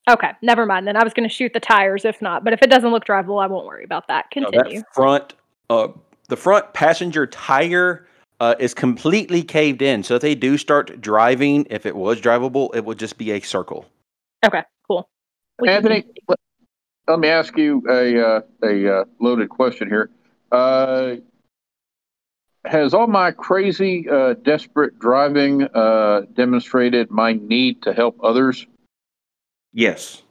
Okay, never mind. Then I was going to shoot the tires if not, but if it doesn't look drivable, I won't worry about that. Continue. No, that front, uh, the front passenger tire... Uh, is completely caved in. So if they do start driving, if it was drivable, it would just be a circle. Okay, cool. We Anthony, can... let me ask you a uh, a uh, loaded question here. Uh, has all my crazy, uh, desperate driving uh, demonstrated my need to help others? Yes.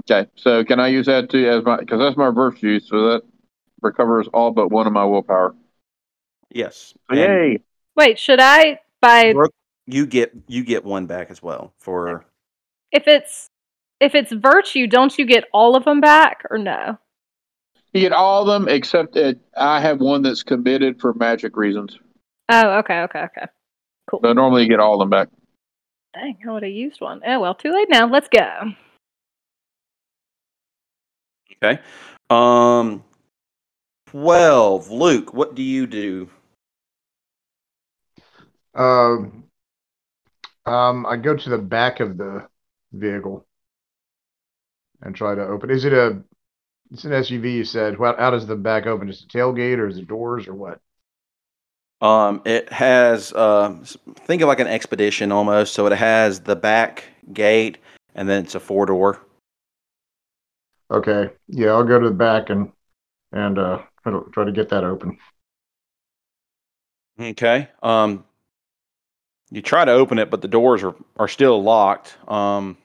Okay, so can I use that too as my, because that's my virtue, so that recovers all but one of my willpower. Yes. Yay! Wait, should I buy? You get you get one back as well for. If it's if it's virtue, don't you get all of them back or no? You get all of them except that I have one that's committed for magic reasons. Oh, okay, okay, okay, cool. So normally you get all of them back. Dang, I would have used one. Oh well, too late now. Let's go. Okay. Um. Twelve. Luke, what do you do? Um, um, I go to the back of the vehicle and try to open. Is it a? It's an S U V. You said. How, how does the back open? Just the tailgate, or is it doors, or what? Um, it has. Um, uh, think of like an Expedition almost. So it has the back gate, and then it's a four door. Okay. Yeah, I'll go to the back and and uh, try to, try to get that open. Okay. Um. You try to open it, but the doors are, are still locked. Um,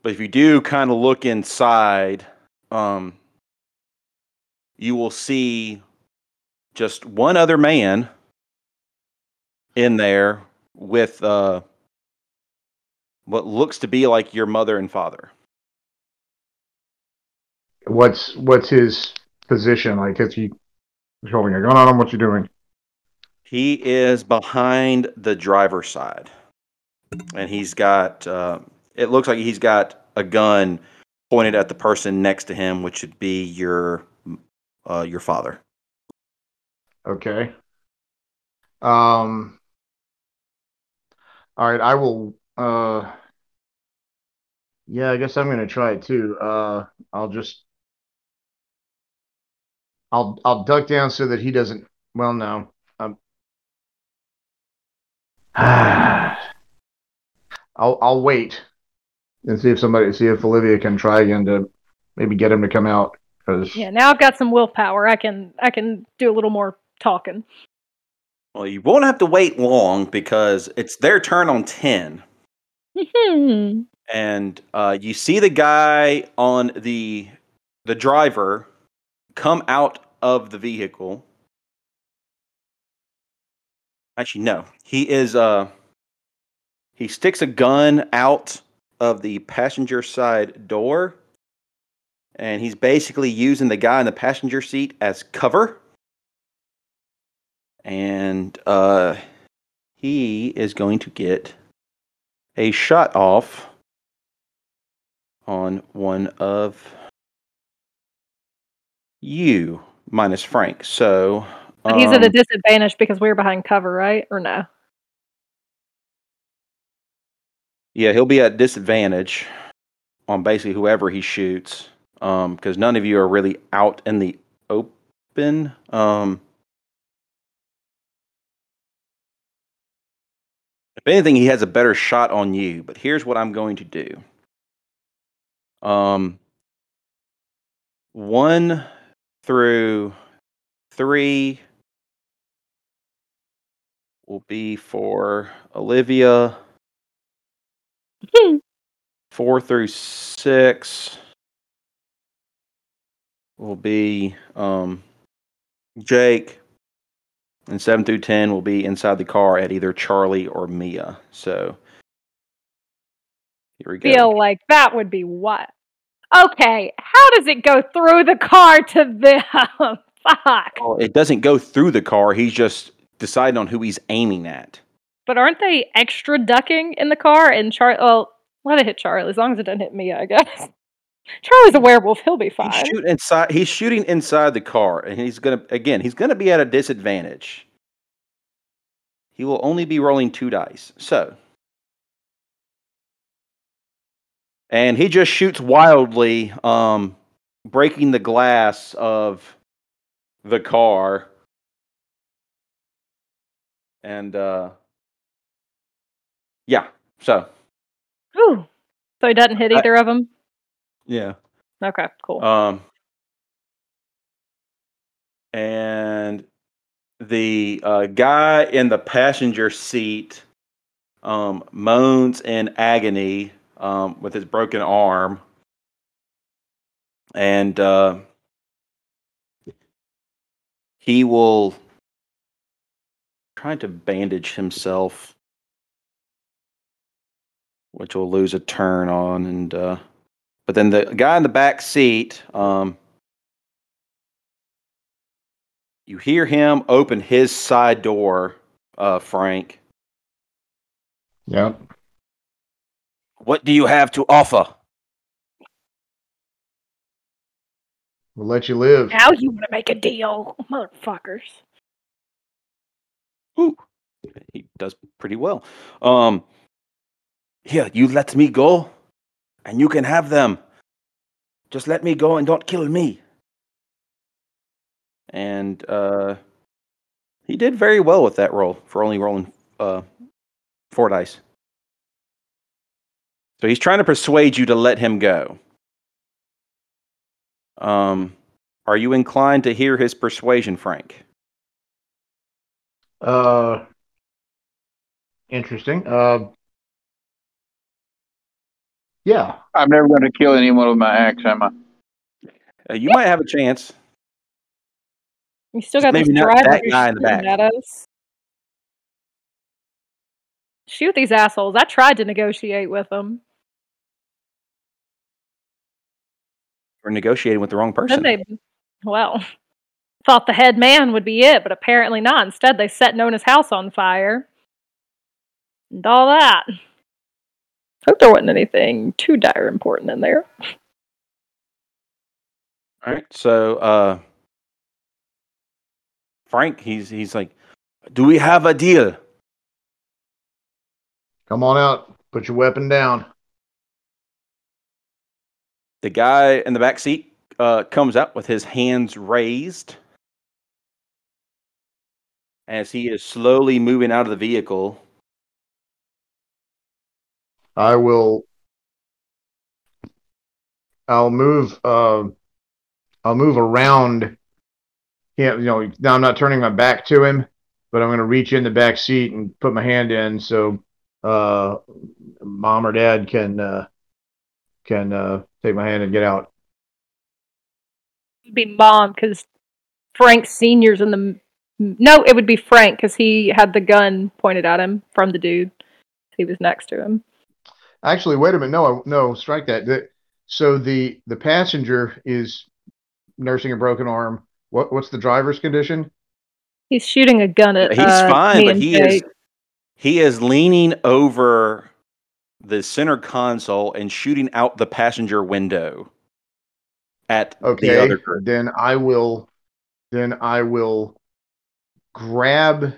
but if you do kind of look inside, um, you will see just one other man in there with uh, what looks to be like your mother and father. What's what's his position? Like, is he holding a gun on him? What you doing? He is behind the driver's side, and he's got, uh, it looks like he's got a gun pointed at the person next to him, which would be your uh, your father. Okay. Um. All right, I will, uh, Yeah, I guess I'm gonna try it too. Uh, I'll just I'll I'll duck down so that he doesn't. Well, no. Um, I'll I'll wait and see if somebody see if Olivia can try again to maybe get him to come out. Cause... Yeah, now I've got some willpower. I can I can do a little more talking. Well, you won't have to wait long because it's their turn on ten. And uh, you see the guy on the the driver come out of the vehicle. Actually, no. He is. Uh, he sticks a gun out of the passenger side door, and he's basically using the guy in the passenger seat as cover. And uh, he is going to get a shot off on one of you minus Frank. So um, he's at a disadvantage because we're behind cover, right? Or no? Yeah, he'll be at disadvantage on basically whoever he shoots because um, none of you are really out in the open. Um, if anything, he has a better shot on you. But here's what I'm going to do. Um, one through three will be for Olivia. Four through six will be um, Jake. And seven through ten will be inside the car at either Charlie or Mia. So here we go. I feel like that would be what? Okay, how does it go through the car to them? Fuck. Well, it doesn't go through the car. He's just deciding on who he's aiming at. But aren't they extra ducking in the car? And Charlie, well, let it hit Charlie as long as it doesn't hit Mia, I guess. Charlie's a werewolf. He'll be fine. He's, shoot inside, he's shooting inside the car, and he's gonna again. He's gonna be at a disadvantage. He will only be rolling two dice. So, and he just shoots wildly, um, breaking the glass of the car, and uh, yeah. So, ooh, so he doesn't hit either I, of them. Yeah. Okay, cool. Um, and the uh, guy in the passenger seat um, moans in agony um, with his broken arm. And uh, he will try to bandage himself, which will lose a turn on and... Uh, But then the guy in the back seat, um, you hear him open his side door, uh, Frank. Yep. What do you have to offer? We'll let you live. Now you want to make a deal, motherfuckers. Ooh, he does pretty well. Um, here, you let me go. And you can have them. Just let me go and don't kill me. And uh, he did very well with that roll for only rolling uh, four dice. So he's trying to persuade you to let him go. Um, are you inclined to hear his persuasion, Frank? Uh, interesting. Uh, Yeah. I'm never going to kill anyone with my axe, am I? Uh, you might have a chance. You still got this driver shooting at us. Shoot these assholes. I tried to negotiate with them. We're negotiating with the wrong person. They, well, thought the head man would be it, but apparently not. Instead, they set Nona's house on fire. And all that. Hope there wasn't anything too dire important in there. All right, so uh, Frank, he's he's like, do we have a deal? Come on out. Put your weapon down. The guy in the back seat uh, comes up with his hands raised as he is slowly moving out of the vehicle. I will. I'll move. Uh, I'll move around. Can't, you know, now I'm not turning my back to him, but I'm going to reach in the back seat and put my hand in so uh, mom or dad can uh, can uh, take my hand and get out. It'd be mom because Frank Senior's in the. No, it would be Frank because he had the gun pointed at him from the dude. He was next to him. Actually, wait a minute. No, no, strike that. The, so the, the passenger is nursing a broken arm. What what's the driver's condition? He's shooting a gun at. He's uh, fine, but he Jake. is he is leaning over the center console and shooting out the passenger window at okay, the other group. Then I will. Then I will grab.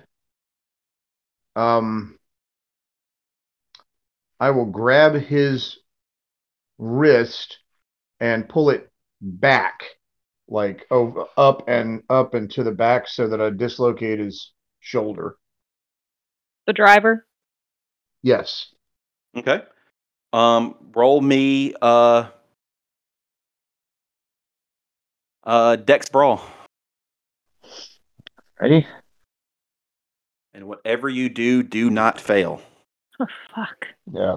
Um. I will grab his wrist and pull it back. Like over, up and up and to the back, so that I dislocate his shoulder. The driver? Yes. Okay. Um, roll me uh, uh, Dex Brawl. Ready? And whatever you do, do not fail. Oh, fuck. Yeah.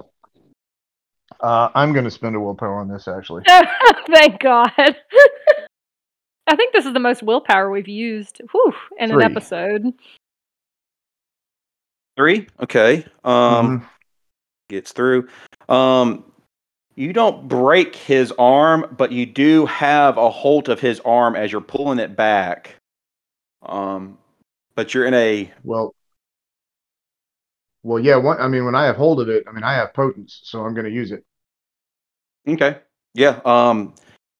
Uh, I'm going to spend a willpower on this, actually. Thank God. I think this is the most willpower we've used whew, in Three. an episode. Three? Okay. Um, mm-hmm. Gets through. Um, you don't break his arm, but you do have a hold of his arm as you're pulling it back. Um, but you're in a... Well, well, yeah. One, I mean, when I have hold of it, I mean, I have potence, so I'm going to use it. Okay. Yeah. Um...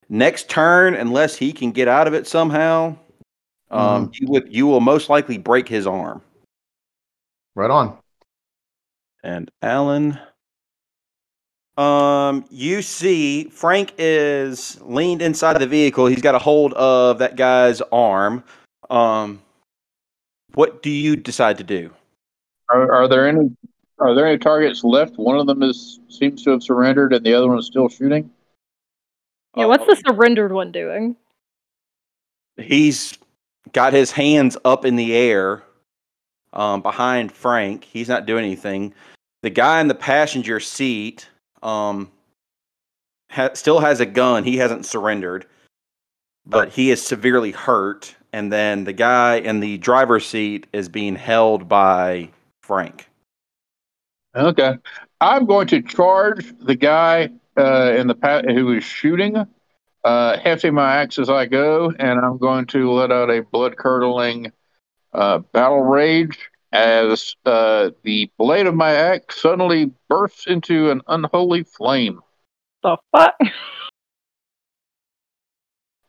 Next turn, unless he can get out of it somehow, um, mm. you would you will most likely break his arm. Right on. And Alan, um, you see Frank is leaned inside the vehicle. He's got a hold of that guy's arm. Um, what do you decide to do? Are, are there any are there any targets left? One of them is seems to have surrendered, and the other one is still shooting. Yeah, what's the surrendered one doing? He's got his hands up in the air um, behind Frank. He's not doing anything. The guy in the passenger seat um, ha- still has a gun. He hasn't surrendered, but he is severely hurt. And then the guy in the driver's seat is being held by Frank. Okay. I'm going to charge the guy... Uh, in the pat- who is shooting, uh, hefting my axe as I go, and I'm going to let out a blood-curdling uh, battle rage as uh, the blade of my axe suddenly bursts into an unholy flame. The fuck?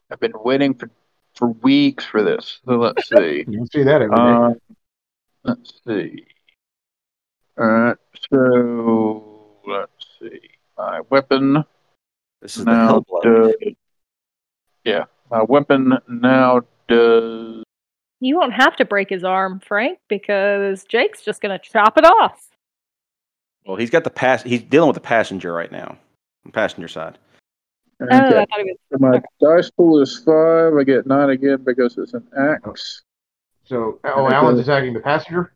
I've been waiting for, for weeks for this. So let's see. You can see that every uh, day. Let's see. All right, so let's see. My weapon. This is now the does, Yeah, my weapon now does. You won't have to break his arm, Frank, because Jake's just going to chop it off. Well, he's got the pass. He's dealing with the passenger right now, the passenger side. Okay. Oh, I thought it was. My okay. dice pool is five. I get nine again because it's an axe. So, oh, and Alan's attacking the passenger.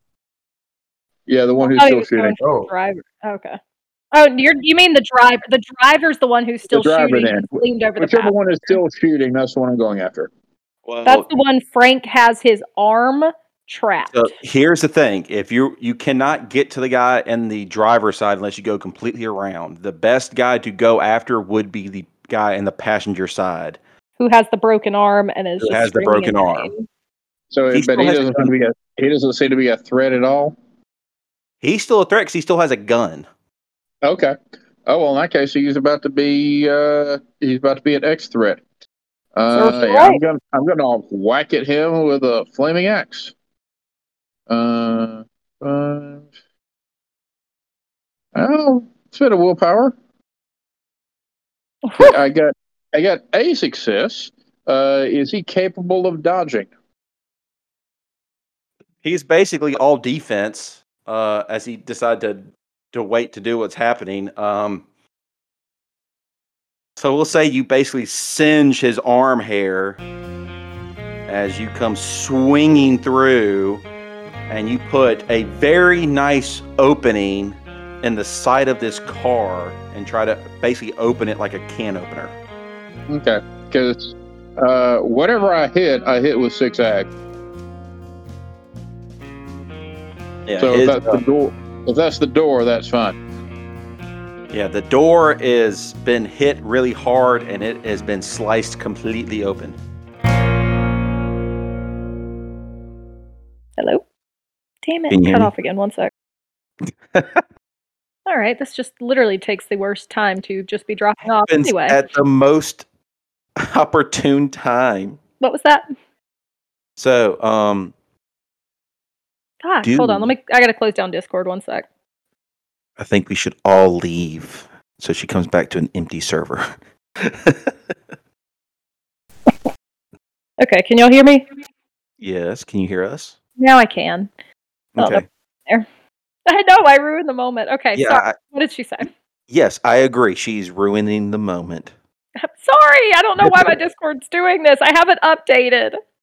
Yeah, the one who's oh, still shooting. Oh, driver. Okay. Oh, you're, you mean the driver? The driver's the one who's still the shooting. Then. Leaned over Whichever the one is still shooting, that's the one I'm going after. Well, that's the one Frank has his arm trapped. So here's the thing. If you you cannot get to the guy in the driver's side unless you go completely around. The best guy to go after would be the guy in the passenger side. Who has the broken arm and is Who has the broken arm. Pain. So, he but he doesn't, seem to be a, he doesn't seem to be a threat at all? He's still a threat because he still has a gun. Okay. Oh well, in that case, he's about to be—he's uh, about to be an X threat. Uh, so yeah, I'm going I'm to whack at him with a flaming axe. Uh, uh, I'll spend a willpower. I got I got a success. Uh, is he capable of dodging? He's basically all defense, uh, as he decided to, to wait to do what's happening. Um, so we'll say you basically singe his arm hair as you come swinging through, and you put a very nice opening in the side of this car and try to basically open it like a can opener. Okay, because uh, whatever I hit, I hit with six ag. Yeah, so his, if, that's uh, the door, if that's the door, that's fine. Yeah, the door has been hit really hard, and it has been sliced completely open. Hello? Damn it, cut off again, one sec. All right, this just literally takes the worst time to just be dropping off anyway. At the most opportune time. What was that? So, um... Ah, dude, hold on, let me... I gotta close down Discord, one sec. I think we should all leave. So she comes back to an empty server. Okay, can y'all hear me? Yes, can you hear us? Now I can. Okay. Oh, I know, I ruined the moment. Okay, yeah, sorry. I, what did she say? Yes, I agree. She's ruining the moment. I'm sorry, I don't know why my Discord's doing this. I haven't updated.